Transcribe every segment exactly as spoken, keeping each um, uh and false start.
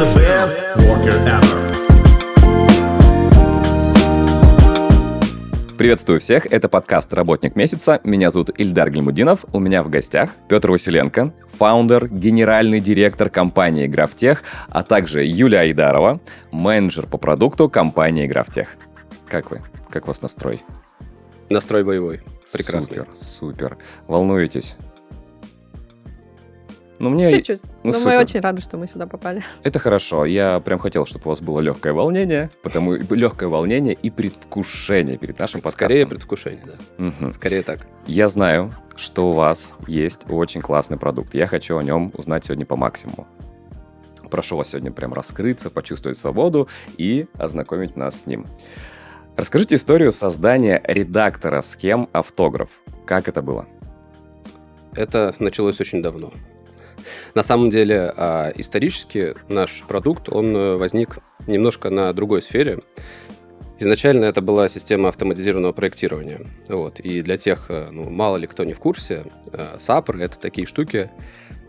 the best worker ever. Приветствую всех, это подкаст «Работник месяца». Меня зовут Ильдар Гильмутдинов, у меня в гостях Петр Василенко, фаундер, генеральный директор компании «Графтех», а также Юлия Айдарова, менеджер по продукту компании «Графтех». Как вы? Как у вас настрой? Настрой боевой. Прекрасный. Супер, супер. Волнуетесь? Ну, мне... Чуть-чуть. Ну, но супер. Мы очень рады, что мы сюда попали. Это хорошо. Я прям хотел, чтобы у вас было легкое волнение, потому легкое волнение и предвкушение перед нашим подкастом. Скорее предвкушение, да. Угу. Скорее так. Я знаю, что у вас есть очень классный продукт. Я хочу о нем узнать сегодня по максимуму. Прошу вас сегодня прям раскрыться, почувствовать свободу и ознакомить нас с ним. Расскажите историю создания редактора схем «Автограф». Как это было? Это началось очень давно. На самом деле, исторически наш продукт, он возник немножко на другой сфере. Изначально это была система автоматизированного проектирования. Вот. И для тех, ну, мало ли кто не в курсе, сапры — это такие штуки,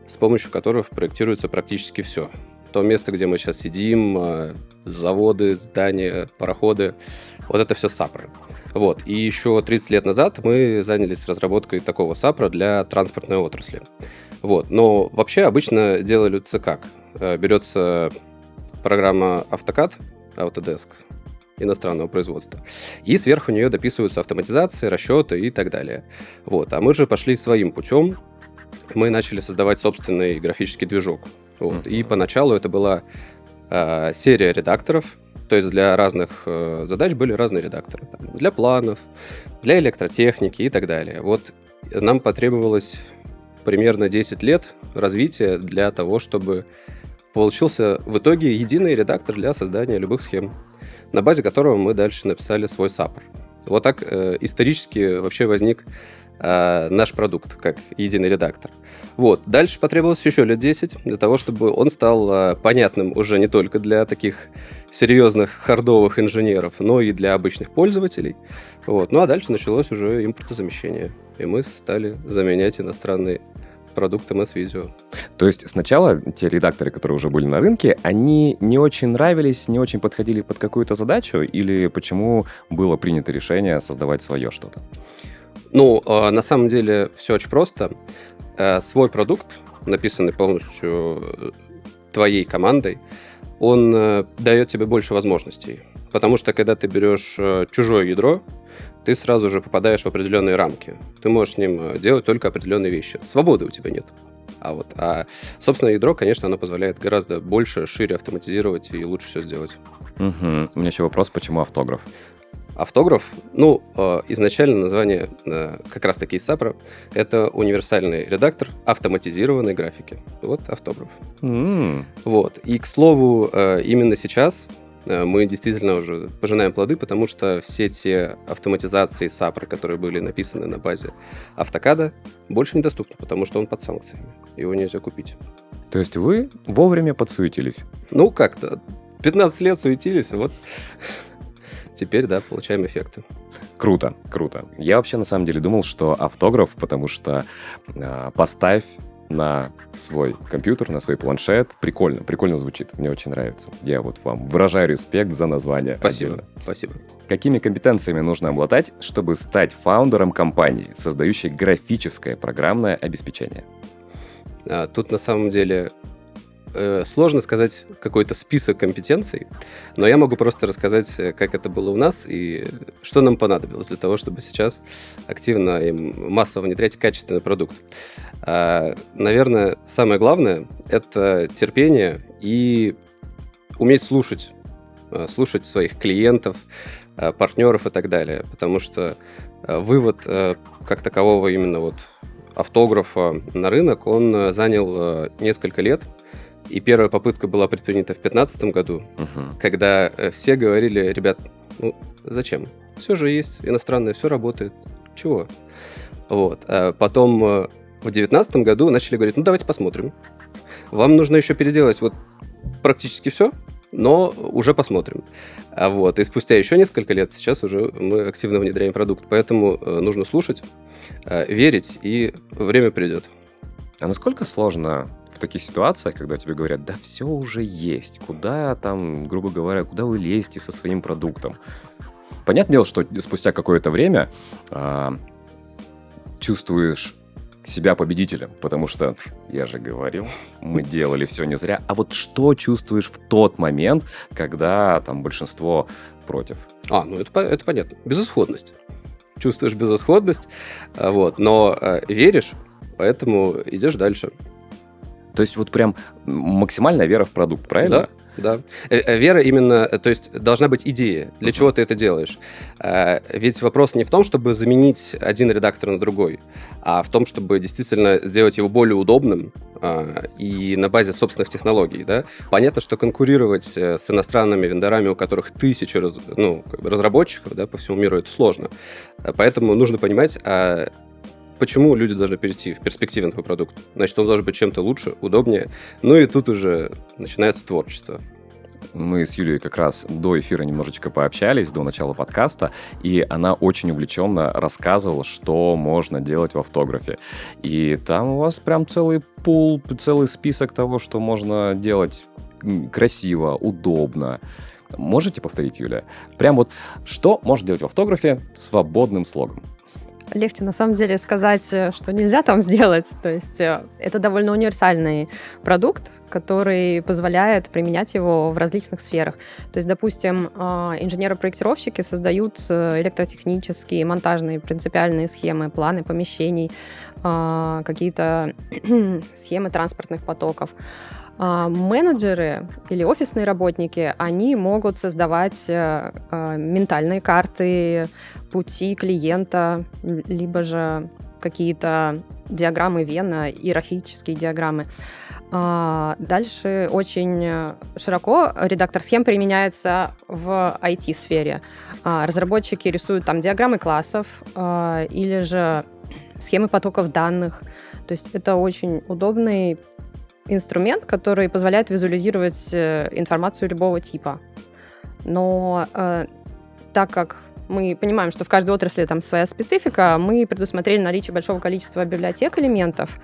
с помощью которых проектируется практически все. То место, где мы сейчас сидим, заводы, здания, пароходы — вот это все сапры. Вот. И еще тридцать лет назад мы занялись разработкой такого сапра для транспортной отрасли. Вот. Но вообще обычно делаются как? Берется программа AutoCAD, Autodesk, иностранного производства, и сверху нее дописываются автоматизации, расчеты и так далее. Вот. А мы же пошли своим путем, мы начали создавать собственный графический движок. Вот. Mm-hmm. И поначалу это была э, серия редакторов, то есть для разных э, задач были разные редакторы. Там, для планов, для электротехники и так далее. Вот нам потребовалось... примерно десять лет развития для того, чтобы получился в итоге единый редактор для создания любых схем, на базе которого мы дальше написали свой сапр. Вот так э, исторически вообще возник э, наш продукт как единый редактор. Вот. Дальше потребовалось еще лет десять для того, чтобы он стал э, понятным уже не только для таких серьезных хардовых инженеров, но и для обычных пользователей. Вот. Ну а дальше началось уже импортозамещение. И мы стали заменять иностранные продукты эм эс Visio. То есть сначала те редакторы, которые уже были на рынке, они не очень нравились, не очень подходили под какую-то задачу? Или почему было принято решение создавать свое что-то? Ну, на самом деле все очень просто. Свой продукт, написанный полностью твоей командой, он дает тебе больше возможностей. Потому что когда ты берешь чужое ядро, ты сразу же попадаешь в определенные рамки. Ты можешь с ним делать только определенные вещи. Свободы у тебя нет. А вот, а собственное ядро, конечно, оно позволяет гораздо больше, шире автоматизировать и лучше все сделать. Угу. У меня еще вопрос, почему автограф? Автограф? Ну, изначально название как раз-таки из сапра. Это универсальный редактор автоматизированной графики. Вот автограф. Mm. Вот. И, к слову, именно сейчас... мы действительно уже пожинаем плоды, потому что все те автоматизации сапры, которые были написаны на базе AutoCAD, больше недоступны, потому что он под санкциями, его нельзя купить. То есть вы вовремя подсуетились? Ну, как-то. пятнадцать лет суетились, вот теперь, да, получаем эффекты. Круто, круто. Я вообще на самом деле думал, что автограф, потому что э, поставь на свой компьютер, на свой планшет. Прикольно, прикольно звучит, мне очень нравится. Я вот вам выражаю респект за название. Спасибо, отдельно. Спасибо. Какими компетенциями нужно обладать, чтобы стать фаундером компании, создающей графическое программное обеспечение? А, тут на самом деле э, сложно сказать какой-то список компетенций, но я могу просто рассказать, как это было у нас и что нам понадобилось для того, чтобы сейчас активно и массово внедрять качественный продукт. Наверное, самое главное – это терпение и уметь слушать. Слушать своих клиентов, партнеров и так далее. Потому что вывод как такового именно вот автографа на рынок, он занял несколько лет. И первая попытка была предпринята в две тысячи пятнадцатом году, uh-huh. когда все говорили: ребят, ну зачем? Все же есть, иностранное, все работает. Чего? Вот. Потом... в две тысячи девятнадцатом году начали говорить: ну, давайте посмотрим. Вам нужно еще переделать вот практически все, но уже посмотрим. А вот, и спустя еще несколько лет сейчас уже мы активно внедряем продукт. Поэтому нужно слушать, верить, и время придет. А насколько сложно в таких ситуациях, когда тебе говорят, да все уже есть, куда там, грубо говоря, куда вы лезете со своим продуктом. Понятное дело, что спустя какое-то время а, чувствуешь себя победителем, потому что, я же говорил, мы делали все не зря. А вот что чувствуешь в тот момент, когда там большинство против? А, ну это, это понятно. Безысходность. Чувствуешь безысходность, вот, но э, веришь, поэтому идешь дальше. То есть вот прям максимальная вера в продукт, правильно? Да, да. Вера именно, то есть должна быть идея, для uh-huh. чего ты это делаешь. Ведь вопрос не в том, чтобы заменить один редактор на другой, а в том, чтобы действительно сделать его более удобным и на базе собственных технологий. Да? Понятно, что конкурировать с иностранными вендорами, у которых тысячи раз, ну, разработчиков, да, по всему миру, это сложно. Поэтому нужно понимать... Почему люди должны перейти в перспективе на такой продукт? Значит, он должен быть чем-то лучше, удобнее. Ну и тут уже начинается творчество. Мы с Юлей как раз до эфира немножечко пообщались, до начала подкаста, и она очень увлеченно рассказывала, что можно делать в автографе. И там у вас прям целый пул, целый список того, что можно делать красиво, удобно. Можете повторить, Юля? Прям вот что можно делать в автографе свободным слогом? Легче, на самом деле, сказать, что нельзя там сделать. То есть это довольно универсальный продукт, который позволяет применять его в различных сферах. То есть, допустим, инженеры-проектировщики создают электротехнические, монтажные, принципиальные схемы, планы помещений, какие-то схемы транспортных потоков. Менеджеры или офисные работники, они могут создавать ментальные карты, пути клиента, либо же какие-то диаграммы Вена, иерархические диаграммы. Дальше очень широко редактор схем применяется в ай ти-сфере. Разработчики рисуют там диаграммы классов или же схемы потоков данных. То есть это очень удобный инструмент, который позволяет визуализировать информацию любого типа. Но э, так как мы понимаем, что в каждой отрасли там своя специфика, мы предусмотрели наличие большого количества библиотек элементов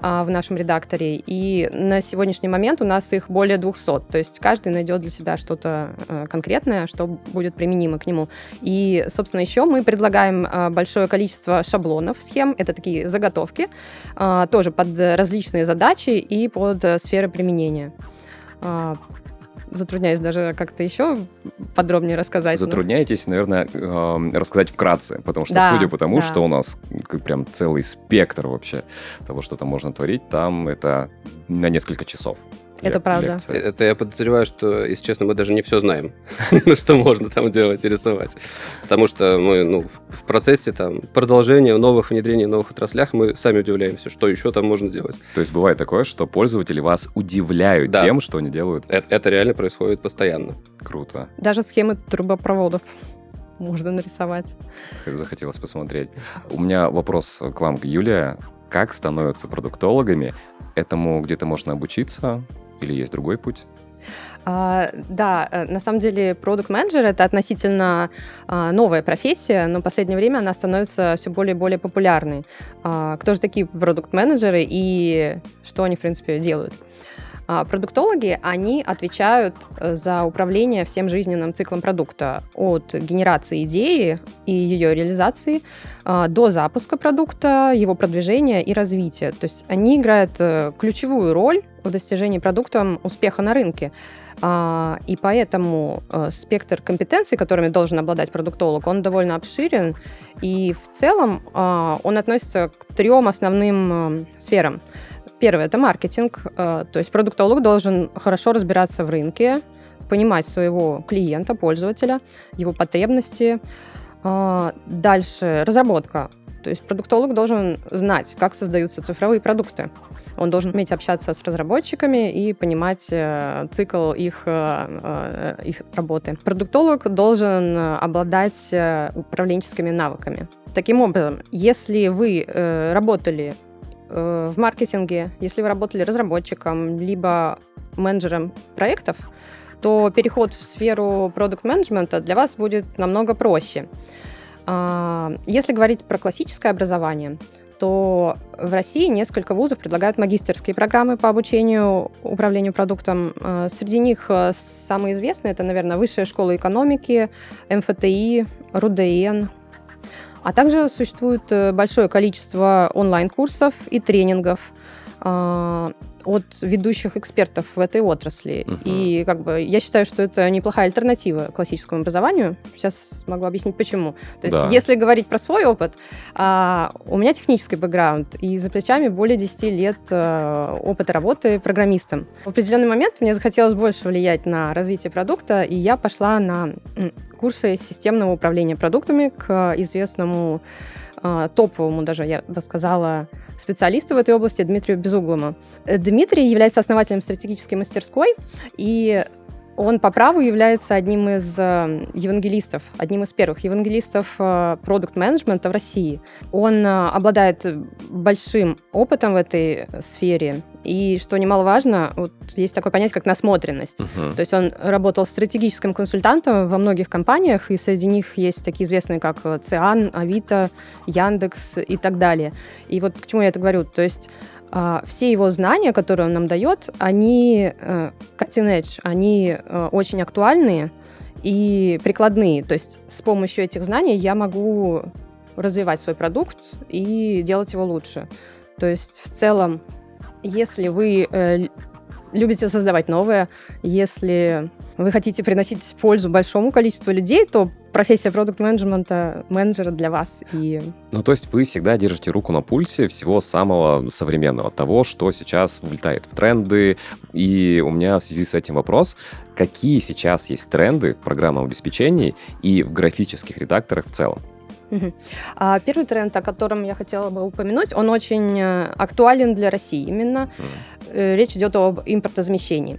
э, в нашем редакторе, и на сегодняшний момент у нас их более двухсот, то есть каждый найдет для себя что-то э, конкретное, что будет применимо к нему. И, собственно, еще мы предлагаем э, большое количество шаблонов схем, это такие заготовки, э, тоже под различные задачи и под э, сферы применения. Э, Затрудняюсь даже как-то еще подробнее рассказать. Затрудняетесь, но... наверное, э, рассказать вкратце, потому что, да, судя по тому, да. что у нас прям целый спектр вообще того, что там можно творить, там это на несколько часов. Это лек- правда. Лекция. Это я подозреваю, что, если честно, мы даже не все знаем, что можно там делать и рисовать. Потому что мы ну, в процессе там, продолжения новых внедрений в новых отраслях мы сами удивляемся, что еще там можно делать. То есть бывает такое, что пользователи вас удивляют да. тем, что они делают? Это, это реально происходит постоянно. Круто. Даже схемы трубопроводов можно нарисовать. Захотелось посмотреть. У меня вопрос к вам, Юлия. Как становятся продуктологами? Этому где-то можно обучиться? Или есть другой путь? А, да, на самом деле продукт-менеджер — это относительно а, новая профессия, но в последнее время она становится все более и более популярной. А, кто же такие продукт-менеджеры и что они, в принципе, делают? А, продуктологи, они отвечают за управление всем жизненным циклом продукта, от генерации идеи и ее реализации а, до запуска продукта, его продвижения и развития. То есть они играют а, ключевую роль в достижении продуктом успеха на рынке. И поэтому спектр компетенций, которыми должен обладать продуктолог, он довольно обширен, и в целом он относится к трем основным сферам. Первое – это маркетинг, то есть продуктолог должен хорошо разбираться в рынке, понимать своего клиента, пользователя, его потребности. Дальше – разработка. То есть продуктолог должен знать, как создаются цифровые продукты. Он должен уметь общаться с разработчиками и понимать э, цикл их, э, их работы. Продуктолог должен обладать э, управленческими навыками. Таким образом, если вы э, работали э, в маркетинге, если вы работали разработчиком, либо менеджером проектов, то переход в сферу продукт-менеджмента для вас будет намного проще. Если говорить про классическое образование, что в России несколько вузов предлагают магистерские программы по обучению управлению продуктом. Среди них самые известные – это, наверное, Высшая школа экономики, эм эф тэ и, эр у дэ эн. А также существует большое количество онлайн-курсов и тренингов от ведущих экспертов в этой отрасли. Uh-huh. И как бы я считаю, что это неплохая альтернатива классическому образованию. Сейчас могу объяснить, почему. То есть, да. если говорить про свой опыт, а, у меня технический бэкграунд, и за плечами более десять лет а, опыта работы программистом. В определенный момент мне захотелось больше влиять на развитие продукта, и я пошла на курсы системного управления продуктами к известному а, топовому, даже я бы сказала, специалисту в этой области Дмитрию Безуглому. Дмитрий является основателем стратегической мастерской, и он по праву является одним из евангелистов, одним из первых евангелистов продукт-менеджмента в России. Он обладает большим опытом в этой сфере, и, что немаловажно, вот есть такое понятие, как насмотренность. Uh-huh. То есть он работал стратегическим консультантом во многих компаниях, и среди них есть такие известные, как Циан, Авито, Яндекс и так далее. И вот к чему я это говорю. То есть все его знания, которые он нам дает, они cutting edge, они очень актуальные и прикладные. То есть с помощью этих знаний я могу развивать свой продукт и делать его лучше. То есть в целом, если вы э, любите создавать новое, если вы хотите приносить пользу большому количеству людей, то профессия продукт-менеджмента, менеджера для вас. И... Ну, то есть вы всегда держите руку на пульсе всего самого современного, того, что сейчас влетает в тренды. И у меня в связи с этим вопрос, какие сейчас есть тренды в программном обеспечении и в графических редакторах в целом? Первый тренд, о котором я хотела бы упомянуть, он очень актуален для России именно. Mm. Речь идет об импортозамещении.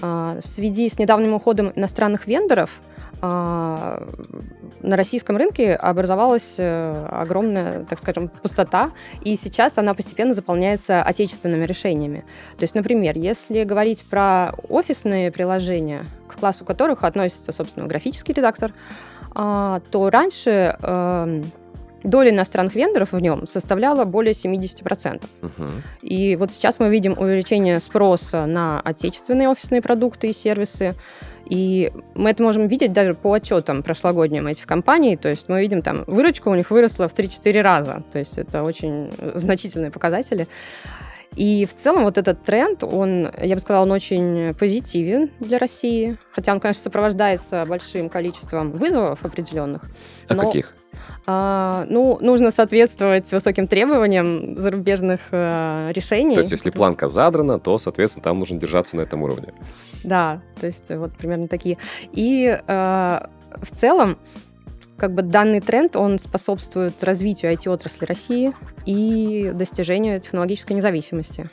В связи с недавним уходом иностранных вендоров на российском рынке образовалась огромная, так скажем, пустота, и сейчас она постепенно заполняется отечественными решениями. То есть, например, если говорить про офисные приложения, к классу которых относится, собственно, графический редактор, то раньше э, доля иностранных вендоров в нем составляла более семьдесят процентов. Uh-huh. И вот сейчас мы видим увеличение спроса на отечественные офисные продукты и сервисы, и мы это можем видеть даже по отчетам прошлогодним этих компаний, то есть мы видим там выручка у них выросла в три-четыре раза, то есть это очень значительные показатели. И в целом вот этот тренд, он, я бы сказала, он очень позитивен для России, хотя он, конечно, сопровождается большим количеством вызовов определенных. А но, каких? А, ну, нужно соответствовать высоким требованиям зарубежных а, решений. То есть если планка задрана, то, соответственно, там нужно держаться на этом уровне. Да, то есть вот примерно такие. И а, в целом, как бы данный тренд, он способствует развитию ай ти-отрасли России и достижению технологической независимости.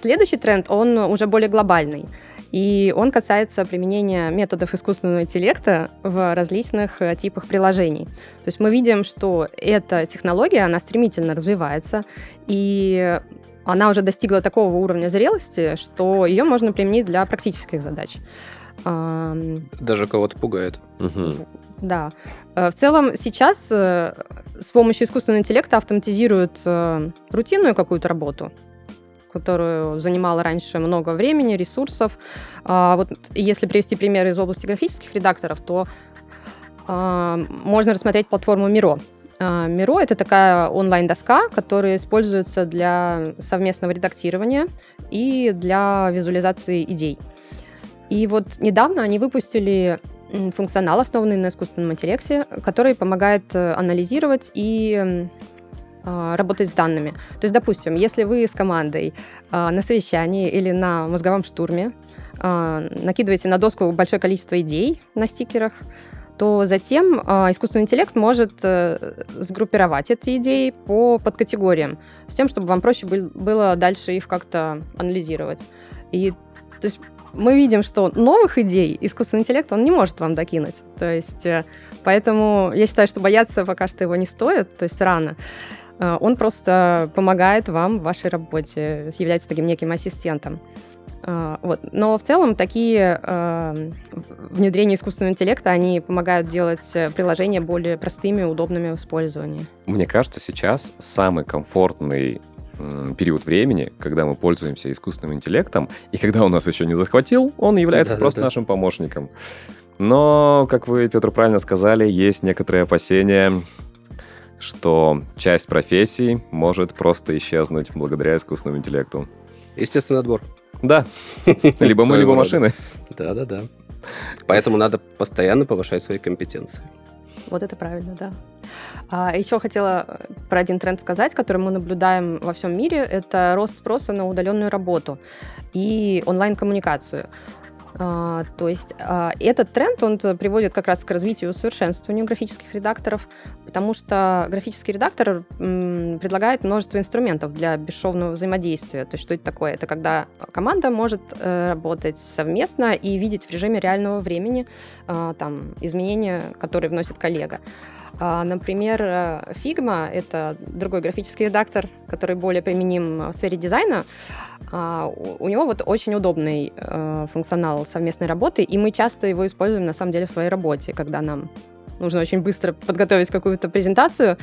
Следующий тренд, он уже более глобальный, и он касается применения методов искусственного интеллекта в различных типах приложений. То есть мы видим, что эта технология, она стремительно развивается, и она уже достигла такого уровня зрелости, что ее можно применить для практических задач. Даже кого-то пугает. Угу. Да. В целом сейчас с помощью искусственного интеллекта автоматизируют рутинную какую-то работу, которую занимало раньше много времени, ресурсов. Вот если привести пример из области графических редакторов, то можно рассмотреть платформу Miro. Miro — это такая онлайн-доска, которая используется для совместного редактирования и для визуализации идей. И вот недавно они выпустили функционал, основанный на искусственном интеллекте, который помогает анализировать и э, работать с данными. То есть, допустим, если вы с командой э, на совещании или на мозговом штурме э, накидываете на доску большое количество идей на стикерах, то затем э, искусственный интеллект может э, сгруппировать эти идеи по подкатегориям, с тем, чтобы вам проще был, было дальше их как-то анализировать. И, то есть, мы видим, что новых идей искусственный интеллект, он не может вам докинуть. То есть, поэтому я считаю, что бояться пока что его не стоит, то есть рано. Он просто помогает вам в вашей работе, является таким неким ассистентом. Вот. Но в целом такие э, внедрения искусственного интеллекта, они помогают делать приложения более простыми, удобными в использовании. Мне кажется, сейчас самый комфортный э, период времени, когда мы пользуемся искусственным интеллектом, и когда он нас еще не захватил, он является да, просто да, да. нашим помощником. Но, как вы, Петр, правильно сказали, есть некоторые опасения, что часть профессий может просто исчезнуть благодаря искусственному интеллекту. Естественный отбор. Да. Либо мы, либо машины. Да-да-да. Поэтому надо постоянно повышать свои компетенции. Вот это правильно, да. А еще хотела про один тренд сказать, который мы наблюдаем во всем мире. Это рост спроса на удаленную работу и онлайн-коммуникацию. А, то есть а, этот тренд, он приводит как раз к развитию и усовершенствованию графических редакторов, потому что графический редактор м, предлагает множество инструментов для бесшовного взаимодействия. То есть что это такое? Это когда команда может э, работать совместно и видеть в режиме реального времени э, там, изменения, которые вносит коллега. А, например, Figma — это другой графический редактор, который более применим в сфере дизайна. А, у, у него вот очень удобный э, функционал совместной работы, и мы часто его используем, на самом деле, в своей работе, когда нам нужно очень быстро подготовить какую-то презентацию.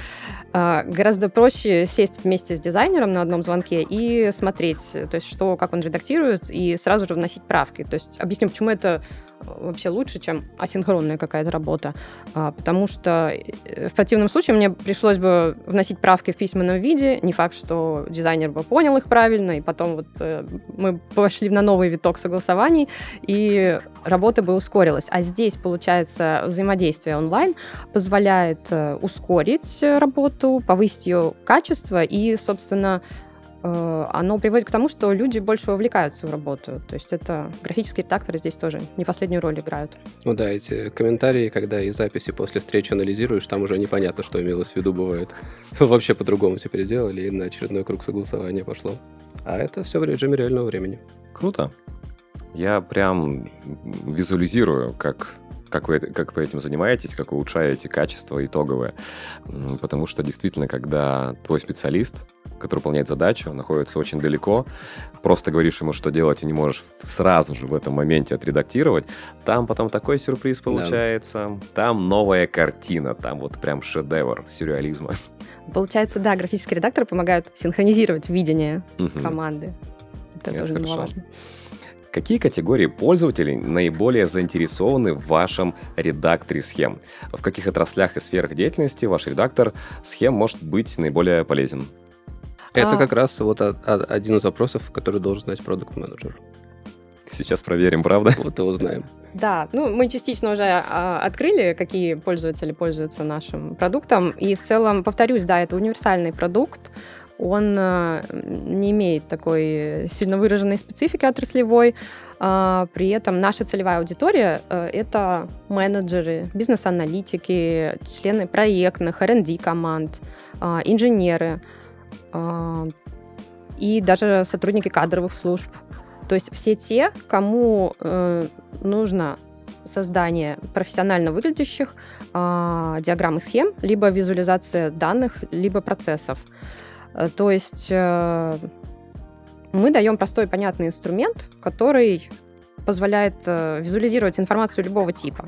Гораздо проще сесть вместе с дизайнером на одном звонке и смотреть, то есть что, как он редактирует, и сразу же вносить правки. То есть объясню, почему это вообще лучше, чем асинхронная какая-то работа. Потому что в противном случае мне пришлось бы вносить правки в письменном виде, не факт, что дизайнер бы понял их правильно, и потом вот мы пошли на новый виток согласований, и работа бы ускорилась. А здесь, получается, взаимодействие онлайн позволяет ускорить работу, повысить ее качество, и, собственно, оно приводит к тому, что люди больше вовлекаются в работу. То есть это графические редакторы здесь тоже не последнюю роль играют. Ну да, эти комментарии, когда и записи после встречи анализируешь, там уже непонятно, что имелось в виду, бывает. Вообще по-другому теперь делали, и на очередной круг согласования пошло. А это все в режиме реального времени. Круто. Я прям визуализирую, как... Как вы, как вы этим занимаетесь, как улучшаете качество итоговое. Потому что действительно, когда твой специалист, который выполняет задачу, находится очень далеко, просто говоришь ему, что делать, и не можешь сразу же в этом моменте отредактировать, там потом такой сюрприз получается, да. Там новая картина, там вот прям шедевр сюрреализма. Получается, да, графические редакторы помогают синхронизировать видение угу. команды. Это, Это тоже немаловажно. Какие категории пользователей наиболее заинтересованы в вашем редакторе схем? В каких отраслях и сферах деятельности ваш редактор схем может быть наиболее полезен? Это а... как раз вот один из вопросов, который должен знать продакт-менеджер. Сейчас проверим, правда? Вот и узнаем. Да, ну мы частично уже а, открыли, какие пользователи пользуются нашим продуктом. И в целом, повторюсь, да, это универсальный продукт. Он не имеет такой сильно выраженной специфики отраслевой. При этом наша целевая аудитория – это менеджеры, бизнес-аналитики, члены проектных, ар энд ди команд, инженеры и даже сотрудники кадровых служб. То есть все те, кому нужно создание профессионально выглядящих диаграмм и схем, либо визуализация данных, либо процессов. То есть э, мы даем простой и понятный инструмент, который позволяет э, визуализировать информацию любого типа.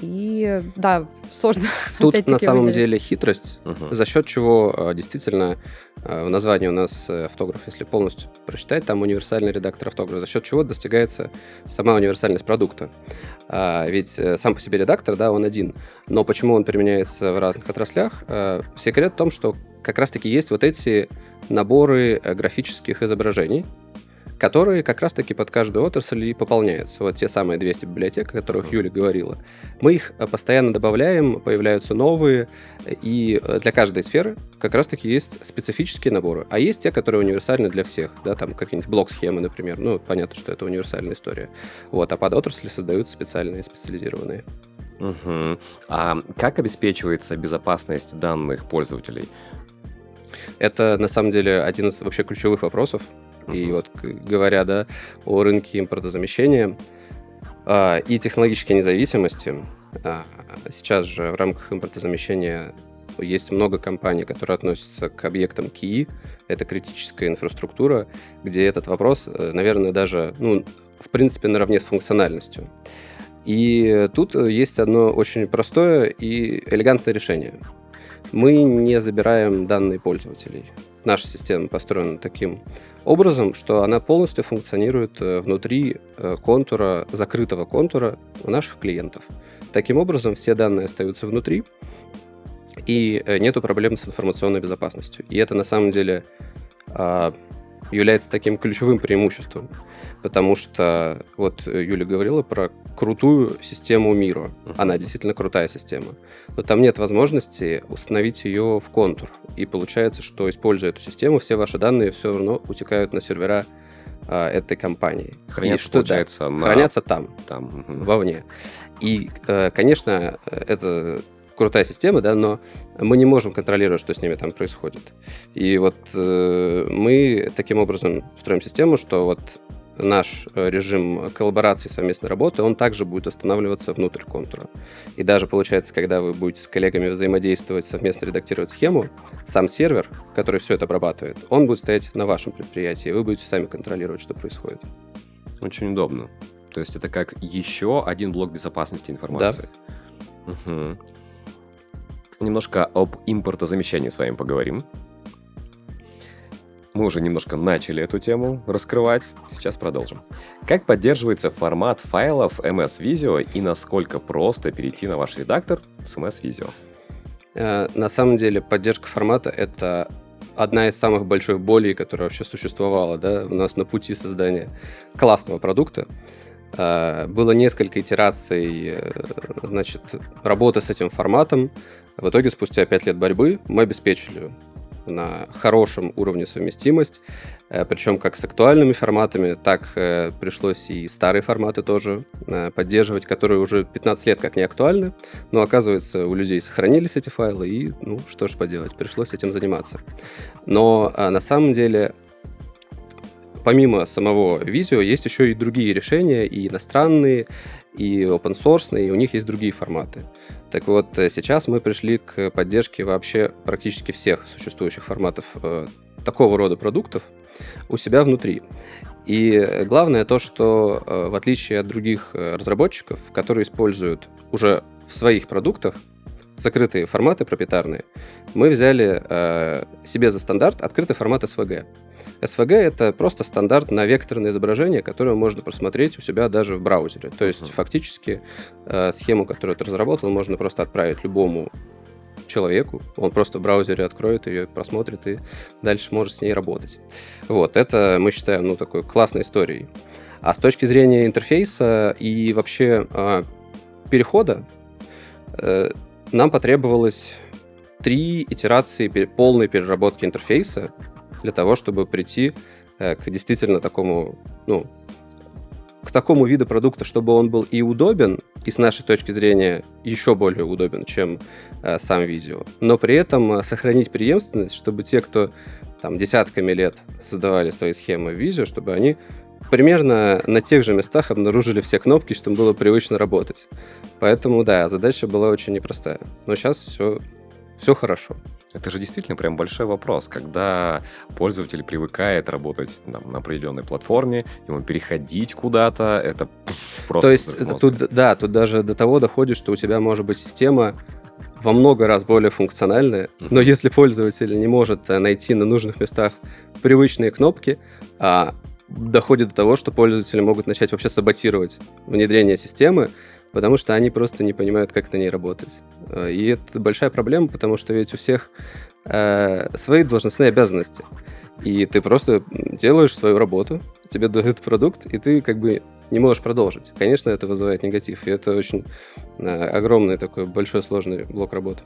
И да, сложно. Тут на самом выделить. деле хитрость, угу. за счет чего действительно в названии у нас автограф, если полностью прочитать, там универсальный редактор автографа, за счет чего достигается сама универсальность продукта. Ведь сам по себе редактор, да, он один, но почему он применяется в разных отраслях? Секрет в том, что как раз-таки есть вот эти наборы графических изображений, которые как раз-таки под каждую отрасль и пополняются. Вот те самые двести библиотек, о которых Юля говорила. Мы их постоянно добавляем, появляются новые, и для каждой сферы как раз-таки есть специфические наборы. А есть те, которые универсальны для всех, да, там какие-нибудь блок-схемы, например. Ну, понятно, что это универсальная история. Вот, а под отрасли создаются специальные, специализированные. Угу. А как обеспечивается безопасность данных пользователей? Это, на самом деле, один из вообще ключевых вопросов. И вот говоря, да, о рынке импортозамещения э, и технологической независимости, э, сейчас же в рамках импортозамещения Есть много компаний, которые относятся к объектам КИ, это критическая инфраструктура, где этот вопрос, наверное, даже, ну, в принципе, наравне с функциональностью. И тут есть одно очень простое и элегантное решение. Мы не забираем данные пользователей. Наша система построена таким образом, что она полностью функционирует внутри контура, закрытого контура у наших клиентов. Таким образом, все данные остаются внутри, и нету проблем с информационной безопасностью. И это на самом деле является таким ключевым преимуществом, потому что, вот Юля говорила про крутую систему Miro. Она действительно крутая система. Но там нет возможности установить ее в контур. И получается, что, используя эту систему, все ваши данные все равно утекают на сервера а, этой компании. Хранятся, получается, на... Хранятся там, там. Угу. Вовне. И, конечно, это... крутая система, да, но мы не можем контролировать, что с ними там происходит. И вот э, мы таким образом строим систему, что вот наш режим коллаборации, совместной работы, он также будет устанавливаться внутрь контура. И даже получается, когда вы будете с коллегами взаимодействовать, совместно редактировать схему, сам сервер, который все это обрабатывает, он будет стоять на вашем предприятии, и вы будете сами контролировать, что происходит. Очень удобно. То есть это как еще один блок безопасности информации. Да. Угу. Немножко об импортозамещении с вами поговорим. Мы уже немножко начали эту тему раскрывать, сейчас продолжим. Как поддерживается формат файлов эм эс Visio и насколько просто перейти на ваш редактор с эм эс Visio? На самом деле поддержка формата – это одна из самых больших болей, которая вообще существовала, да, у нас на пути создания классного продукта. Было несколько итераций, значит, работы с этим форматом. В итоге, спустя пять лет борьбы, мы обеспечили на хорошем уровне совместимость. Причем как с актуальными форматами, так пришлось и старые форматы тоже поддерживать, которые уже пятнадцать лет как не актуальны. Но, оказывается, у людей сохранились эти файлы, и, ну, что же поделать, пришлось этим заниматься. Но на самом деле... Помимо самого Visio есть еще и другие решения, и иностранные, и open-source, и у них есть другие форматы. Так вот, сейчас мы пришли к поддержке вообще практически всех существующих форматов э, такого рода продуктов у себя внутри. И главное то, что э, в отличие от других разработчиков, которые используют уже в своих продуктах закрытые форматы проприетарные, мы взяли э, себе за стандарт открытый формат эс ви джи. эс ви джи — это просто стандарт на векторное изображение, которое можно просмотреть у себя даже в браузере. То есть, фактически, э, схему, которую ты разработал, можно просто отправить любому человеку. Он просто в браузере откроет ее, просмотрит и дальше может с ней работать. Вот, это мы считаем, ну, такой классной историей. А с точки зрения интерфейса и вообще э, перехода, э, нам потребовалось три итерации полной переработки интерфейса для того, чтобы прийти к действительно такому, ну, к такому виду продукта, чтобы он был и удобен, и с нашей точки зрения еще более удобен, чем э, сам Visio, но при этом сохранить преемственность, чтобы те, кто там десятками лет создавали свои схемы в Visio, чтобы они примерно на тех же местах обнаружили все кнопки, чтобы было привычно работать. Поэтому, да, задача была очень непростая. Но сейчас все, все хорошо. Это же действительно прям большой вопрос, когда пользователь привыкает работать там, на определенной платформе, ему переходить куда-то, это просто... То есть, тут, да, тут даже до того доходит, что у тебя может быть система во много раз более функциональная, uh-huh. но если пользователь не может найти на нужных местах привычные кнопки, а доходит до того, что пользователи могут начать вообще саботировать внедрение системы, потому что они просто не понимают, как на ней работать. И это большая проблема, потому что ведь у всех э, свои должностные обязанности. И ты просто делаешь свою работу, тебе дают продукт, и ты как бы не можешь продолжить. Конечно, это вызывает негатив, и это очень э, огромный такой большой сложный блок работы.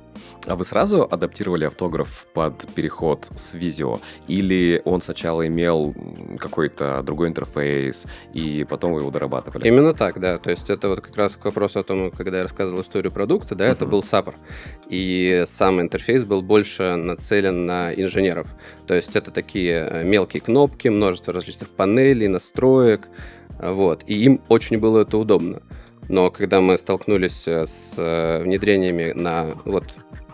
А вы сразу адаптировали автограф под переход с Visio? Или он сначала имел какой-то другой интерфейс, и потом вы его дорабатывали? Именно так, да. То есть это вот как раз к вопросу о том, когда я рассказывал историю продукта, да, uh-huh. это был саппорт. И сам интерфейс был больше нацелен на инженеров. То есть это такие мелкие кнопки, множество различных панелей, настроек, вот. И им очень было это удобно. Но когда мы столкнулись с внедрениями на вот,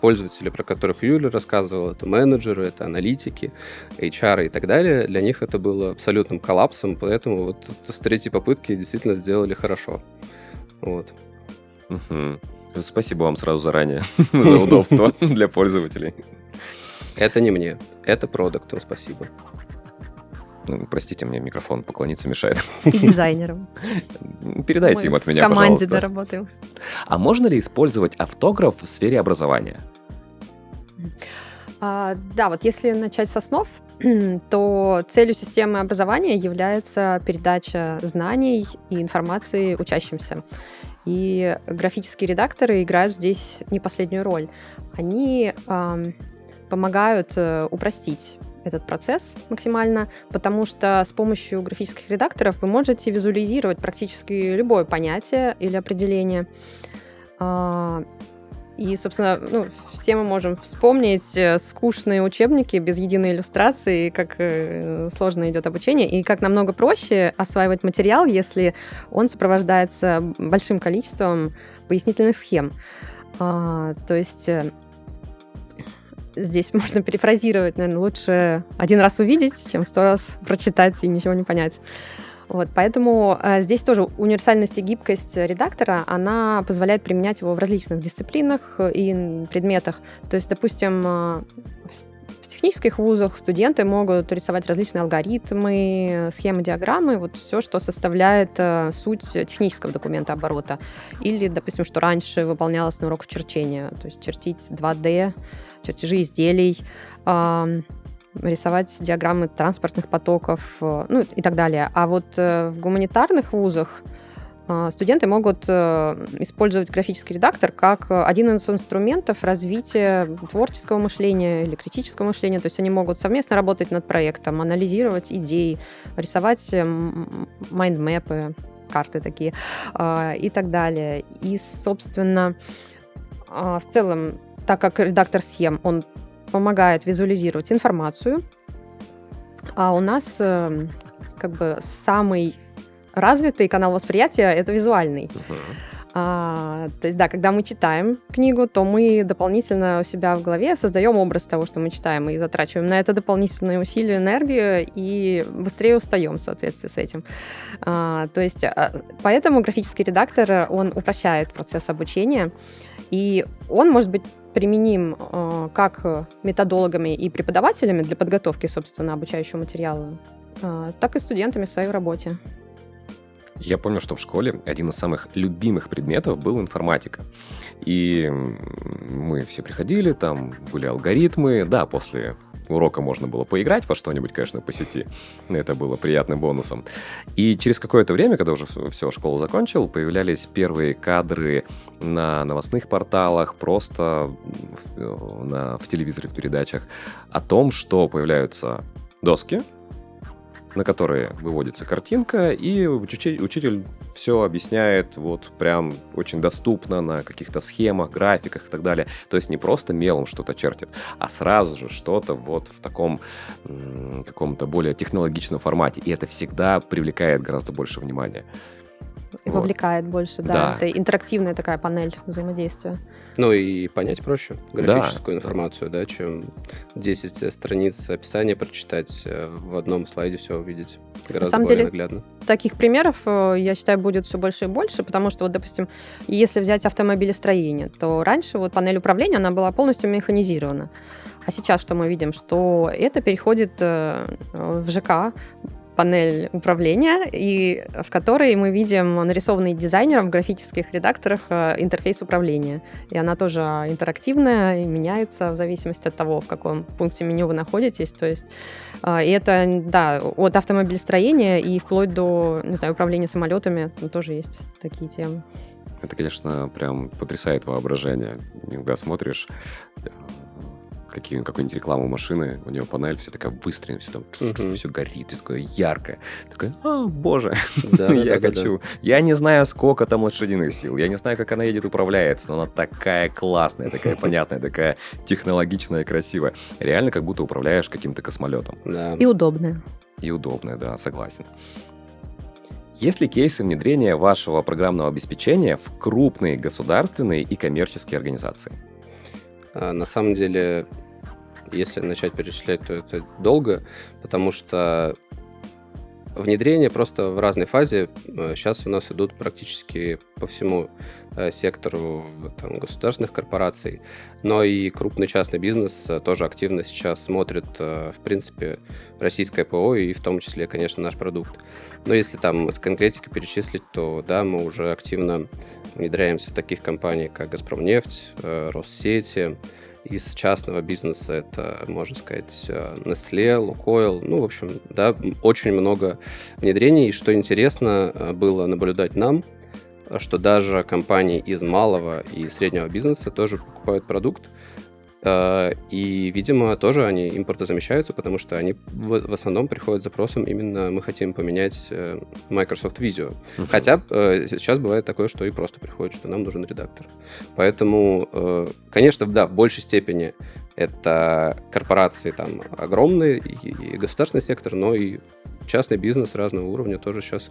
пользователей, про которых Юля рассказывала, это менеджеры, это аналитики, эйч ар и так далее, для них это было абсолютным коллапсом, поэтому вот с третьей попытки действительно сделали хорошо. Вот. Угу. Спасибо вам сразу заранее за удобство для пользователей. Это не мне, это продукту спасибо. Ну, простите, мне микрофон поклониться мешает. И дизайнерам. Передайте Мы им от меня, пожалуйста. Мы в команде доработаем. А можно ли использовать автограф в сфере образования? А, да, вот если начать с основ, то целью системы образования является передача знаний и информации учащимся. И графические редакторы играют здесь не последнюю роль. Они а, помогают упростить этот процесс максимально, потому что с помощью графических редакторов вы можете визуализировать практически любое понятие или определение. И, собственно, ну, все мы можем вспомнить скучные учебники без единой иллюстрации, как сложно идет обучение, и как намного проще осваивать материал, если он сопровождается большим количеством пояснительных схем. То есть... Здесь можно перефразировать, наверное, лучше один раз увидеть, чем сто раз прочитать и ничего не понять. Вот, поэтому э, здесь тоже универсальность и гибкость редактора, она позволяет применять его в различных дисциплинах и предметах. То есть, допустим, э, в технических вузах студенты могут рисовать различные алгоритмы, схемы, диаграммы, вот все, что составляет э, суть технического документа оборота. Или, допустим, что раньше выполнялось на уроках черчения, то есть чертить два дэ, чертежи изделий, э, рисовать диаграммы транспортных потоков, э, ну и так далее. А вот э, в гуманитарных вузах э, студенты могут э, использовать графический редактор как один из инструментов развития творческого мышления или критического мышления. То есть они могут совместно работать над проектом, анализировать идеи, рисовать майндмэпы, карты такие э, и так далее. И, собственно, э, в целом, так как редактор схем, он помогает визуализировать информацию, а у нас э, как бы самый развитый канал восприятия – это визуальный. Uh-huh. А, то есть, да, когда мы читаем книгу, то мы дополнительно у себя в голове создаем образ того, что мы читаем, и затрачиваем на это дополнительные усилия, энергию, и быстрее устаем в соответствии с этим. А, то есть, поэтому графический редактор, он упрощает процесс обучения, и он может быть применим э, как методологами и преподавателями для подготовки, собственно, обучающего материала, э, так и студентами в своей работе. Я помню, что в школе один из самых любимых предметов был информатика. И мы все приходили, там были алгоритмы. Да, после урока можно было поиграть во что-нибудь, конечно, по сети. Это было приятным бонусом. И через какое-то время, когда уже все, школу закончил, появлялись первые кадры на новостных порталах, просто в, на, в телевизоре, в передачах, о том, что появляются доски, на которые выводится картинка, и учитель, учитель все объясняет вот прям очень доступно на каких-то схемах, графиках и так далее. То есть не просто мелом что-то чертит, а сразу же что-то вот в таком м- каком-то более технологичном формате. И это всегда привлекает гораздо больше внимания. И вот. Вовлекает больше, да. да. Это интерактивная такая панель взаимодействия. Ну и понять проще графическую да. информацию, да, чем десять страниц описания прочитать, в одном слайде все увидеть. Гораздо На самом более деле, наглядно. Таких примеров, я считаю, будет все больше и больше, потому что, вот, допустим, если взять автомобилестроение, то раньше вот панель управления, она была полностью механизирована. А сейчас что мы видим? Что это переходит в ЖК, панель управления, и в которой мы видим нарисованный дизайнером в графических редакторах интерфейс управления. И она тоже интерактивная и меняется в зависимости от того, в каком пункте меню вы находитесь. То есть, и это, да, от автомобилестроения и вплоть до, не знаю, управления самолетами, там тоже есть такие темы. Это, конечно, прям потрясает воображение. Когда смотришь Какие, какую-нибудь рекламу машины, у нее панель вся такая выстрелена, все там uh-huh. все горит, и такое яркое. Такое, о, боже, да, я да, хочу. Да, да. Я не знаю, сколько там лошадиных сил, я не знаю, как она едет, управляется, но она такая классная, такая понятная, такая технологичная и красивая. Реально, как будто управляешь каким-то космолетом. Да. И удобная. И удобная, да, согласен. Есть ли кейсы внедрения вашего программного обеспечения в крупные государственные и коммерческие организации? На самом деле, если начать перечислять, то это долго, потому что внедрение просто в разной фазе. Сейчас у нас идут практически по всему сектору там, государственных корпораций, но и крупный частный бизнес тоже активно сейчас смотрит, в принципе, российское ПО и в том числе, конечно, наш продукт. Но если там с конкретики перечислить, то да, мы уже активно внедряемся в таких компаний, как Газпромнефть, Россети. Из частного бизнеса это, можно сказать, Nestle, Лукойл. Ну, в общем, да, очень много внедрений. И что интересно было наблюдать нам, что даже компании из малого и среднего бизнеса тоже покупают продукт. И, видимо, тоже они импортозамещаются, потому что они в основном приходят с запросом именно «мы хотим поменять Microsoft Visio». Uh-huh. Хотя сейчас бывает такое, что и просто приходит, что нам нужен редактор. Поэтому, конечно, да, в большей степени это корпорации там огромные и государственный сектор, но и частный бизнес разного уровня тоже сейчас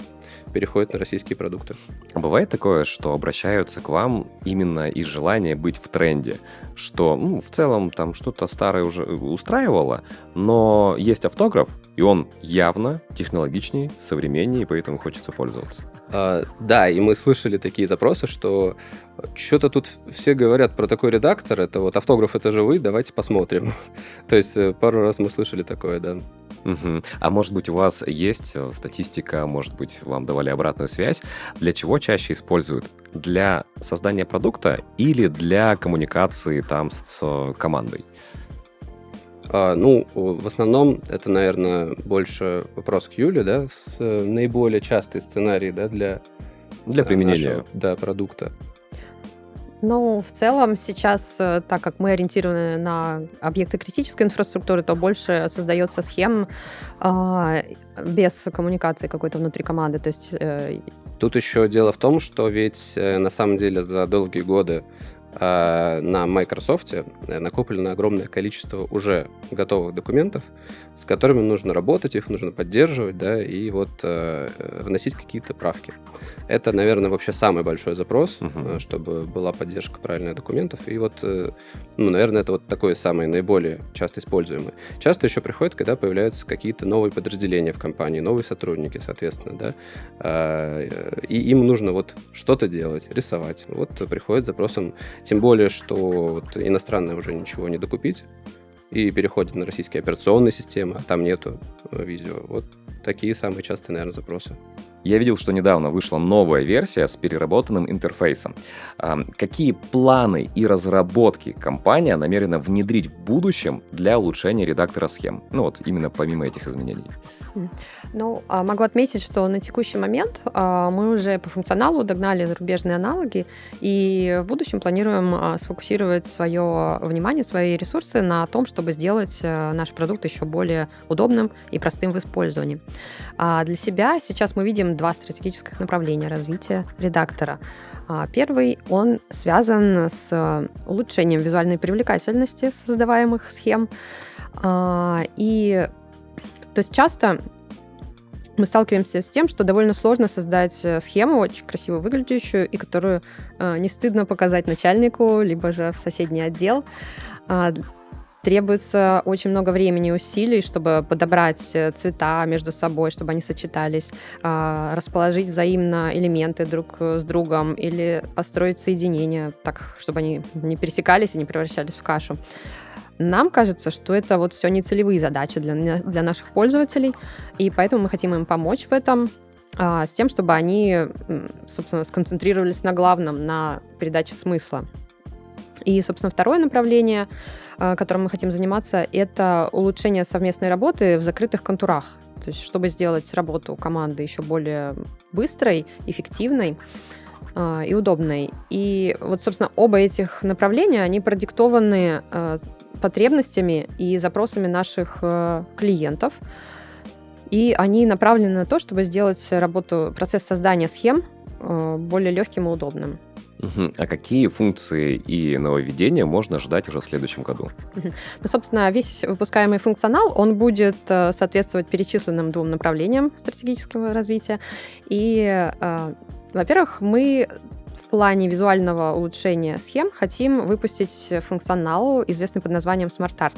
переходит на российские продукты. Бывает такое, что обращаются к вам именно из желания быть в тренде, что ну, в целом там что-то старое уже устраивало, но есть автограф, и он явно технологичнее, современнее, и поэтому хочется пользоваться. А, да, и мы слышали такие запросы, что что-то тут все говорят про такой редактор, это вот автограф, это же вы, давайте посмотрим. То есть пару раз мы слышали такое, да. Uh-huh. А может быть, у вас есть статистика, может быть, вам давали обратную связь, для чего чаще используют? Для создания продукта или для коммуникации там с, с командой? А, ну, в основном, это, наверное, больше вопрос к Юле, да, с, наиболее частый сценарий, да, для, для применения нашего, да, продукта. Ну, в целом сейчас, так как мы ориентированы на объекты критической инфраструктуры, то больше создается схем э, без коммуникации какой-то внутри команды. То есть, э... Тут еще дело в том, что ведь э, на самом деле за долгие годы э, на Microsoft накоплено огромное количество уже готовых документов, с которыми нужно работать, их нужно поддерживать, да, и вот э, вносить какие-то правки. Это, наверное, вообще самый большой запрос, uh-huh. чтобы была поддержка правильных документов. И вот, ну, наверное, это вот такой самый наиболее часто используемый. Часто еще приходит, когда появляются какие-то новые подразделения в компании, новые сотрудники, соответственно, да. И им нужно вот что-то делать, рисовать. Вот приходит с запросом, тем более, что вот иностранное уже ничего не докупить. И переходят на российские операционные системы, а там нету видео. Вот такие самые частые, наверное, запросы. Я видел, что недавно вышла новая версия с переработанным интерфейсом. Какие планы и разработки компания намерена внедрить в будущем для улучшения редактора схем? Ну вот именно помимо этих изменений. Ну, могу отметить, что на текущий момент мы уже по функционалу догнали зарубежные аналоги, и в будущем планируем сфокусировать свое внимание, свои ресурсы на том, чтобы сделать наш продукт еще более удобным и простым в использовании. Для себя сейчас мы видим два стратегических направления развития редактора. Первый, он связан с улучшением визуальной привлекательности создаваемых схем, и то есть часто мы сталкиваемся с тем, что довольно сложно создать схему, очень красиво выглядящую, и которую не стыдно показать начальнику, либо же в соседний отдел. Требуется очень много времени и усилий, чтобы подобрать цвета между собой, чтобы они сочетались, расположить взаимно элементы друг с другом или построить соединения так, чтобы они не пересекались и не превращались в кашу. Нам кажется, что это вот все нецелевые задачи для, для наших пользователей, и поэтому мы хотим им помочь в этом, а, с тем, чтобы они, собственно, сконцентрировались на главном, на передаче смысла. И, собственно, второе направление, которым мы хотим заниматься, это улучшение совместной работы в закрытых контурах. То есть, чтобы сделать работу команды еще более быстрой, эффективной и удобной. И вот, собственно, оба этих направления, они продиктованы потребностями и запросами наших клиентов. И они направлены на то, чтобы сделать работу, процесс создания схем более легким и удобным. Uh-huh. А какие функции и нововведения можно ждать уже в следующем году? Uh-huh. Ну, собственно, весь выпускаемый функционал, он будет соответствовать перечисленным двум направлениям стратегического развития. И, во-первых, мы... в плане визуального улучшения схем хотим выпустить функционал, известный под названием Smart Art.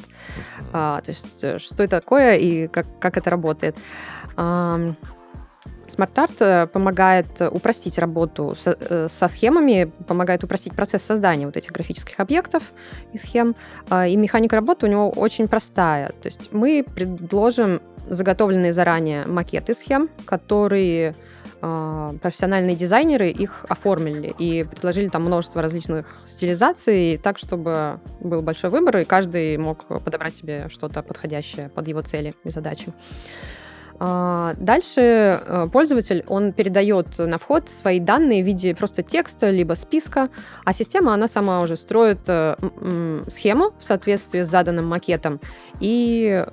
А, то есть, что это такое и как, как это работает. А, Smart Art помогает упростить работу со, со схемами, помогает упростить процесс создания вот этих графических объектов и схем. А, и механика работы у него очень простая. То есть, мы предложим заготовленные заранее макеты схем, которые... профессиональные дизайнеры их оформили и предложили там множество различных стилизаций так, чтобы был большой выбор, и каждый мог подобрать себе что-то подходящее под его цели и задачи. Дальше пользователь, он передает на вход свои данные в виде просто текста, либо списка, а система, она сама уже строит схему в соответствии с заданным макетом. И,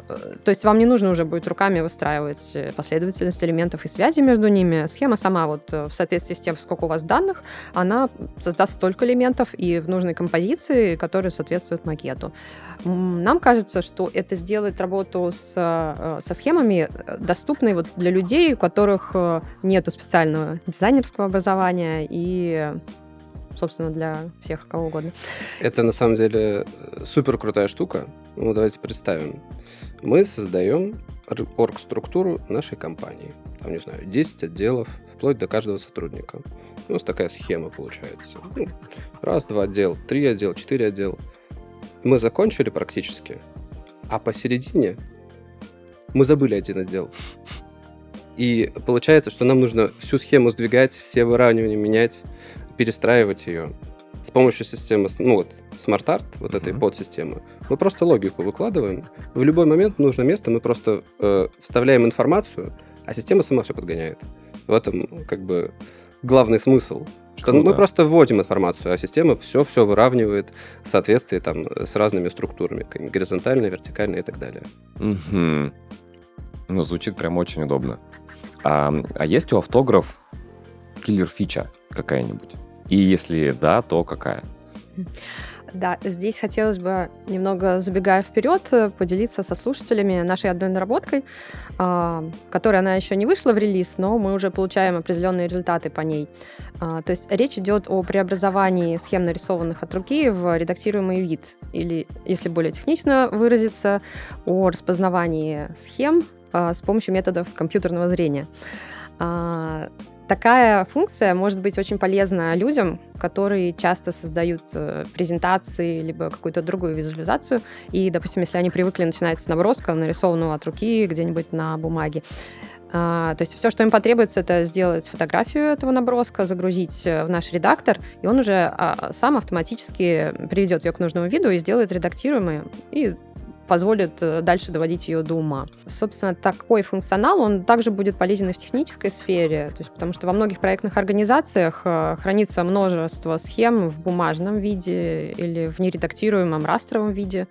то есть вам не нужно уже будет руками выстраивать последовательность элементов и связи между ними. Схема сама вот в соответствии с тем, сколько у вас данных, она создаст столько элементов и в нужной композиции, которые соответствуют макету. Нам кажется, что это сделает работу с, со схемами доступной вот для людей, у которых нету специального дизайнерского образования и, собственно, для всех, кого угодно. Это, на самом деле, супер крутая штука. Ну, давайте представим. Мы создаем оргструктуру нашей компании. Там, не знаю, десять отделов, вплоть до каждого сотрудника. У нас такая схема получается. Ну, раз, два отдела, три отдела, четыре отдела. Мы закончили практически, а посередине... мы забыли один отдел. И получается, что нам нужно всю схему сдвигать, все выравнивания менять, перестраивать ее. С помощью системы, ну вот, Smart Art, вот mm-hmm. этой подсистемы, мы просто логику выкладываем. В любой момент в нужное место мы просто э, вставляем информацию, а система сама все подгоняет. В этом, как бы, главный смысл. Что Круто. Мы просто вводим информацию, а система все-все выравнивает в соответствии там, с разными структурами, горизонтальной, вертикальной и так далее. Mm-hmm. Ну, звучит прям очень удобно. А, а есть у автограф киллер-фича какая-нибудь? И если да, то какая? Да, здесь хотелось бы, немного забегая вперед, поделиться со слушателями нашей одной наработкой, которая она еще не вышла в релиз, но мы уже получаем определенные результаты по ней. То есть речь идет о преобразовании схем, нарисованных от руки, в редактируемый вид, или, если более технично выразиться, о распознавании схем с помощью методов компьютерного зрения. Такая функция может быть очень полезна людям, которые часто создают презентации либо какую-то другую визуализацию. И, допустим, если они привыкли начинать с наброска, нарисованного от руки где-нибудь на бумаге. То есть все, что им потребуется, это сделать фотографию этого наброска, загрузить в наш редактор, и он уже сам автоматически приведет ее к нужному виду и сделает редактируемую, и позволит дальше доводить ее до ума. Собственно, такой функционал, он также будет полезен и в технической сфере, то есть, потому что во многих проектных организациях хранится множество схем в бумажном виде или в нередактируемом растровом виде.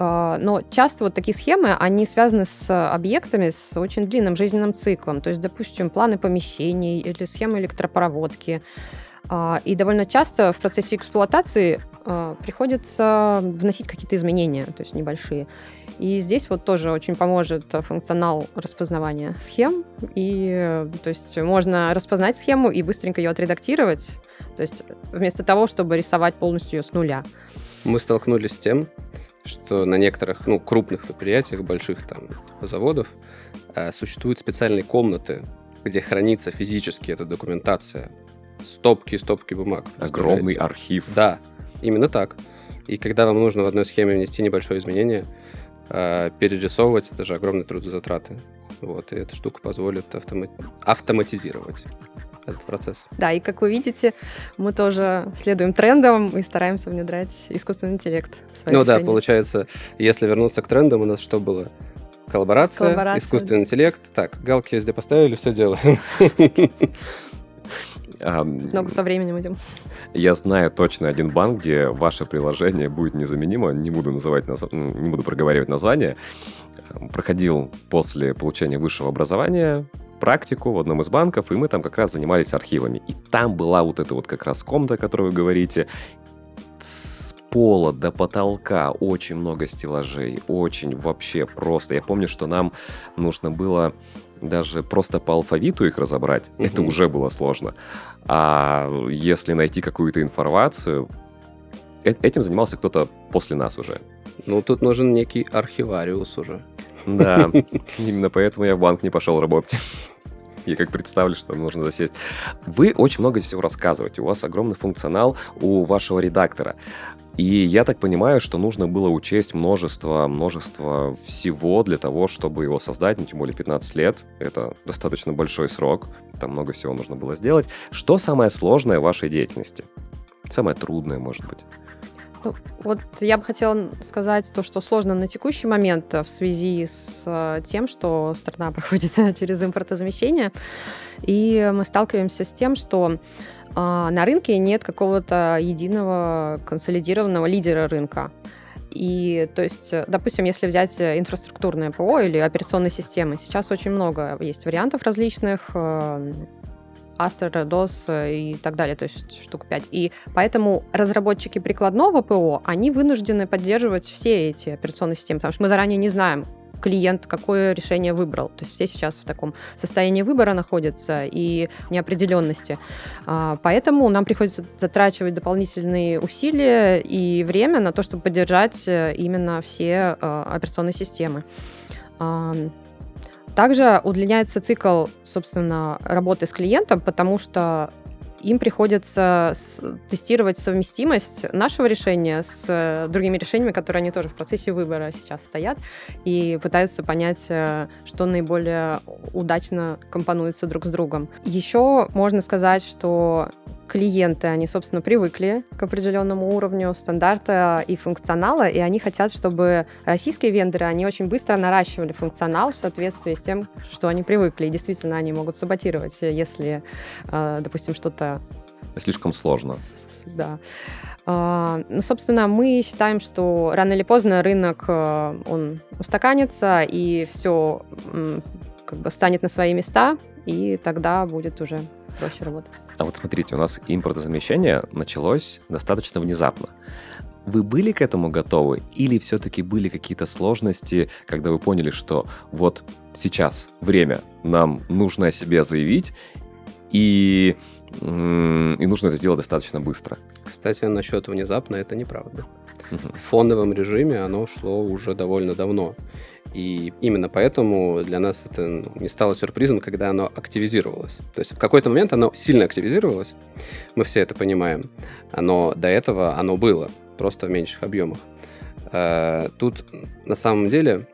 Но часто вот такие схемы, они связаны с объектами с очень длинным жизненным циклом, то есть, допустим, планы помещений или схемы электропроводки. И довольно часто в процессе эксплуатации приходится вносить какие-то изменения, то есть небольшие. И здесь вот тоже очень поможет функционал распознавания схем. И, то есть, можно распознать схему и быстренько ее отредактировать, то есть вместо того, чтобы рисовать полностью ее с нуля. Мы столкнулись с тем, что на некоторых, ну, крупных предприятиях, больших там заводов, существуют специальные комнаты, где хранится физически эта документация. Стопки и стопки бумаг. Огромный архив. Да, именно так. И когда вам нужно в одной схеме внести небольшое изменение, э, перерисовывать, это же огромные трудозатраты. Вот, и эта штука позволит автомат... автоматизировать этот процесс. Да, и как вы видите, мы тоже следуем трендам и стараемся внедрять искусственный интеллект в свои решения. Ну да, получается, если вернуться к трендам, у нас что было? Коллаборация, Коллаборация. Искусственный интеллект. Так, галки везде поставили, все делаем. Много со временем идем. Я знаю точно один банк, где ваше приложение будет незаменимо. Не буду называть, не буду проговаривать название. Проходил после получения высшего образования практику в одном из банков, и мы там как раз занимались архивами. И там была вот эта вот как раз комната, о которой вы говорите, с пола до потолка очень много стеллажей, очень вообще просто. Я помню, что нам нужно было даже просто по алфавиту их разобрать, mm-hmm. это уже было сложно. А если найти какую-то информацию... Этим занимался кто-то после нас уже. Ну, тут нужен некий архивариус уже. Да, именно поэтому я в банк не пошел работать. Я как представлю, что нужно засесть. Вы очень много всего рассказываете. У вас огромный функционал у вашего редактора. И я так понимаю, что нужно было учесть множество, множество всего для того, чтобы его создать. Ну, тем более пятнадцать лет. Это достаточно большой срок. Там много всего нужно было сделать. Что самое сложное в вашей деятельности? Самое трудное, может быть? Ну, вот я бы хотела сказать то, что сложно на текущий момент в связи с тем, что страна проходит через импортозамещение, и мы сталкиваемся с тем, что э, на рынке нет какого-то единого консолидированного лидера рынка. И, то есть, допустим, если взять инфраструктурное ПО или операционные системы, сейчас очень много есть вариантов различных, э, Astra, дос и так далее, то есть штук пять. И поэтому разработчики прикладного ПО, они вынуждены поддерживать все эти операционные системы, потому что мы заранее не знаем, клиент какое решение выбрал. То есть все сейчас в таком состоянии выбора находятся и неопределенности. Поэтому нам приходится затрачивать дополнительные усилия и время на то, чтобы поддержать именно все операционные системы. Также удлиняется цикл, собственно, работы с клиентом, потому что им приходится тестировать совместимость нашего решения с другими решениями, которые они тоже в процессе выбора сейчас стоят, и пытаются понять, что наиболее удачно компонуется друг с другом. Еще можно сказать, что клиенты, они, собственно, привыкли к определенному уровню стандарта и функционала, и они хотят, чтобы российские вендоры, они очень быстро наращивали функционал в соответствии с тем, что они привыкли. И действительно, они могут саботировать, если, допустим, что-то... Слишком сложно. Да. Ну, собственно, мы считаем, что рано или поздно рынок, он устаканится, и все как бы встанет на свои места, и тогда будет уже... проще работать. А вот смотрите, у нас импортозамещение началось достаточно внезапно. Вы были к этому готовы? Или все-таки были какие-то сложности, когда вы поняли, что вот сейчас время, нам нужно о себе заявить, и, и нужно это сделать достаточно быстро? Кстати, насчет внезапно это неправда. Угу. В фоновом режиме оно шло уже довольно давно. И именно поэтому для нас это не стало сюрпризом, когда оно активизировалось. То есть в какой-то момент оно сильно активизировалось, мы все это понимаем, но до этого оно было, просто в меньших объемах. Тут на самом деле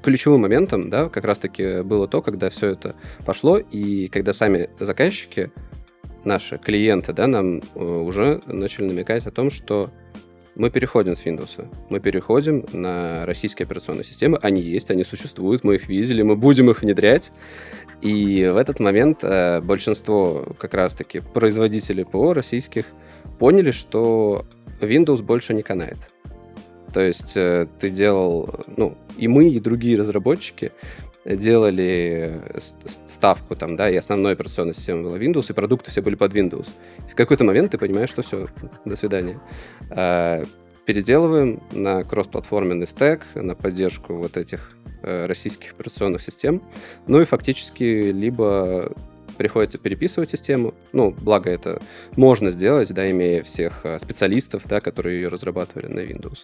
ключевым моментом, да, как раз-таки было то, когда все это пошло, и когда сами заказчики, наши клиенты, да, нам уже начали намекать о том, что мы переходим с Windows, мы переходим на российские операционные системы, они есть, они существуют, мы их видели, мы будем их внедрять, и в этот момент э, большинство как раз-таки производителей ПО российских поняли, что Windows больше не канает. То есть э, ты делал, ну, и мы, и другие разработчики делали ставку там, да, и основной операционной системой была Windows, и продукты все были под Windows. В какой-то момент ты понимаешь, что все, до свидания. Переделываем на кроссплатформенный стэк, на поддержку вот этих российских операционных систем, ну и фактически либо приходится переписывать систему, ну, благо это можно сделать, да, имея всех специалистов, да, которые ее разрабатывали на Windows,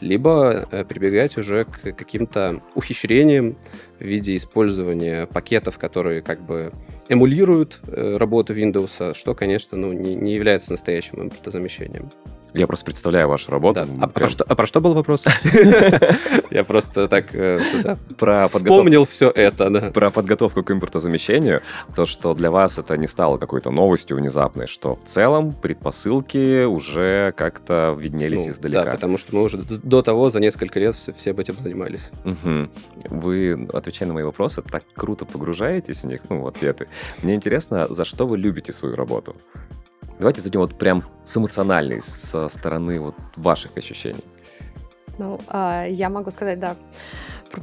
либо прибегать уже к каким-то ухищрениям в виде использования пакетов, которые как бы эмулируют работу Windows, что, конечно, ну, не, не является настоящим импортозамещением. Я просто представляю вашу работу. Да. А, Прям... про что, а про что был вопрос? Я просто так вспомнил все это. Про подготовку к импортозамещению. То, что для вас это не стало какой-то новостью внезапной, что в целом предпосылки уже как-то виднелись издалека. Да, потому что мы уже до того за несколько лет все этим занимались. Вы, отвечая на мои вопросы, так круто погружаетесь в них, ну, в ответы. Мне интересно, за что вы любите свою работу? Давайте зайдем вот прям с эмоциональной, со стороны вот ваших ощущений. Ну, я могу сказать, да,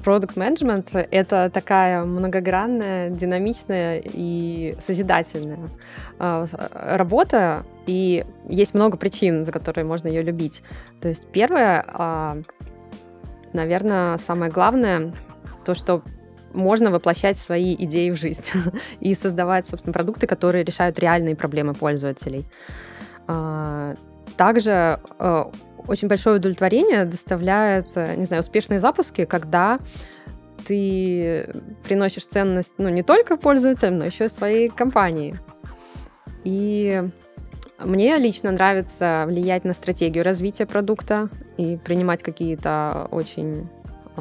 Продукт-менеджмент — это такая многогранная, динамичная и созидательная работа, и есть много причин, за которые можно ее любить. То есть первое, наверное, самое главное, то, что можно воплощать свои идеи в жизнь и создавать, собственно, продукты, которые решают реальные проблемы пользователей. Также очень большое удовлетворение доставляет, не знаю, успешные запуски, когда ты приносишь ценность, ну, не только пользователям, но еще и своей компании. И мне лично нравится влиять на стратегию развития продукта и принимать какие-то очень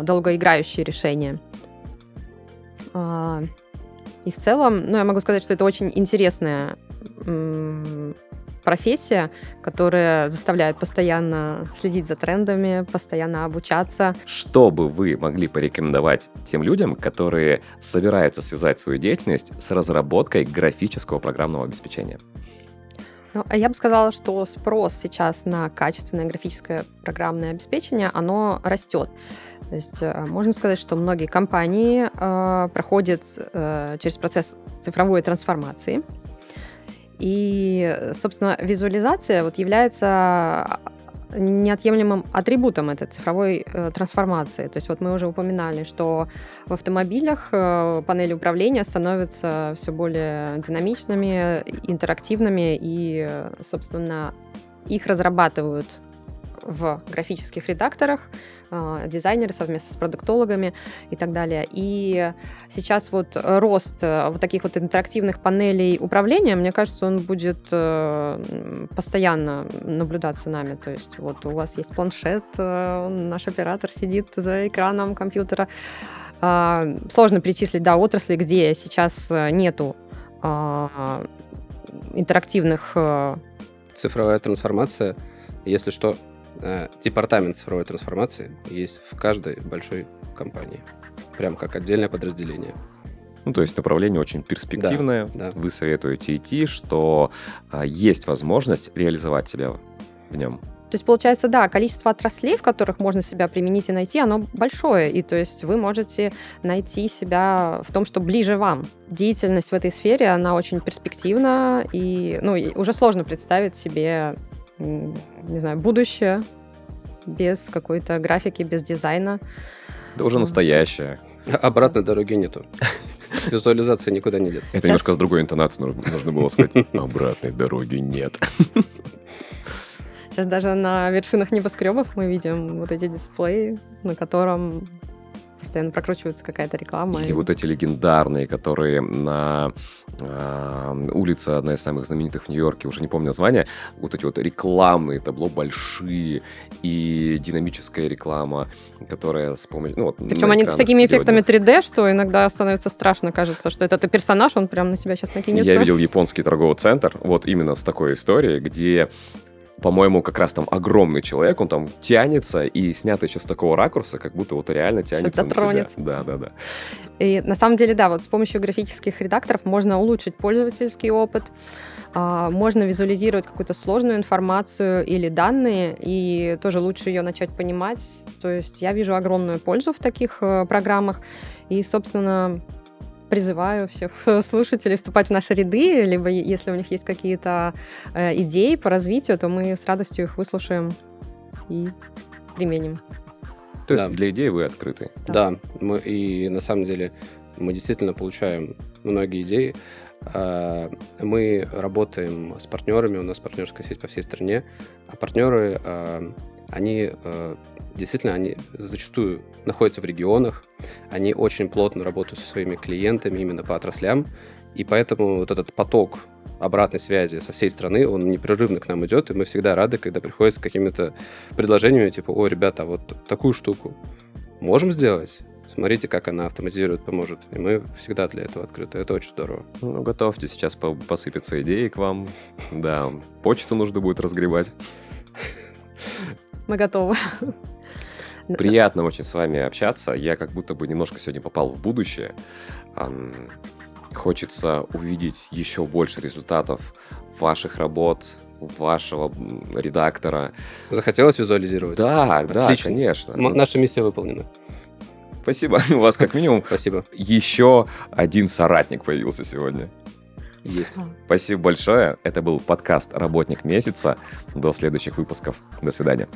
долгоиграющие решения. И в целом, ну, я могу сказать, что это очень интересная профессия, которая заставляет постоянно следить за трендами, постоянно обучаться. Что бы вы могли порекомендовать тем людям, которые собираются связать свою деятельность с разработкой графического программного обеспечения? Ну, я бы сказала, что спрос сейчас на качественное графическое программное обеспечение, оно растет. То есть можно сказать, что многие компании э, проходят э, через процесс цифровой трансформации. И, собственно, визуализация вот является неотъемлемым атрибутом этой цифровой э, трансформации. То есть вот мы уже упоминали, что в автомобилях э, панели управления становятся все более динамичными, интерактивными, и, собственно, их разрабатывают в графических редакторах э, дизайнеры совместно с продуктологами и так далее. И сейчас вот рост э, вот таких вот интерактивных панелей управления, мне кажется, он будет э, постоянно наблюдаться нами. То есть вот у вас есть планшет, э, наш оператор сидит за экраном компьютера. Э, сложно перечислить, да, отрасли, где сейчас нету э, интерактивных... Э, Цифровая с... трансформация, если что... Департамент цифровой трансформации есть в каждой большой компании. Прям как отдельное подразделение. Ну, то есть направление очень перспективное. Да, да. Вы советуете идти, что а, есть возможность реализовать себя в нем. То есть, получается, да, количество отраслей, в которых можно себя применить и найти, оно большое. И то есть вы можете найти себя в том, что ближе вам. Деятельность в этой сфере, она очень перспективна. И, ну, уже сложно представить себе... не знаю, будущее без какой-то графики, без дизайна. Да уже настоящее. Обратной дороги нету. Визуализация никуда не деться. Это немножко с другой интонацией нужно было сказать. Обратной дороги нет. Сейчас даже на вершинах небоскребов мы видим вот эти дисплеи, на котором постоянно прокручивается какая-то реклама. Или и... вот эти легендарные, которые на э, улице, одна из самых знаменитых в Нью-Йорке, уже не помню название, вот эти вот рекламные табло большие и динамическая реклама, которая с помощью... Ну, вот, причем они с такими сегодня. Эффектами три дэ, что иногда становится страшно, кажется, что этот персонаж, он прям на себя сейчас накинется. Я видел японский торговый центр, вот именно с такой историей, где... По-моему, как раз там огромный человек, он там тянется, и снято сейчас с такого ракурса, как будто вот реально тянется на себя. Да, да, да. И на самом деле, да, вот с помощью графических редакторов можно улучшить пользовательский опыт, можно визуализировать какую-то сложную информацию или данные, и тоже лучше ее начать понимать. То есть я вижу огромную пользу в таких программах, и, собственно... Призываю всех слушателей вступать в наши ряды, либо если у них есть какие-то э, идеи по развитию, то мы с радостью их выслушаем и применим. То есть да. Для идей вы открыты? Да, да. Мы, и на самом деле мы действительно получаем многие идеи. Мы работаем с партнерами, у нас партнерская сеть по всей стране, а партнеры, они действительно, они зачастую находятся в регионах, они очень плотно работают со своими клиентами именно по отраслям, и поэтому вот этот поток обратной связи со всей страны, он непрерывно к нам идет, и мы всегда рады, когда приходят с какими-то предложениями, типа, о, ребята, вот такую штуку можем сделать? Смотрите, как она автоматизирует, поможет. И мы всегда для этого открыты. Это очень здорово. Ну, готовьте, сейчас посыпятся идеи к вам. Да, почту нужно будет разгребать. Мы готовы. Приятно очень с вами общаться. Я как будто бы немножко сегодня попал в будущее. Хочется увидеть еще больше результатов ваших работ, вашего редактора. Захотелось визуализировать? Да, да, конечно. Наша миссия выполнена. Спасибо. У вас как минимум спасибо. Еще один соратник появился сегодня. Есть. Спасибо большое. Это был подкаст «Работник месяца». До следующих выпусков. До свидания.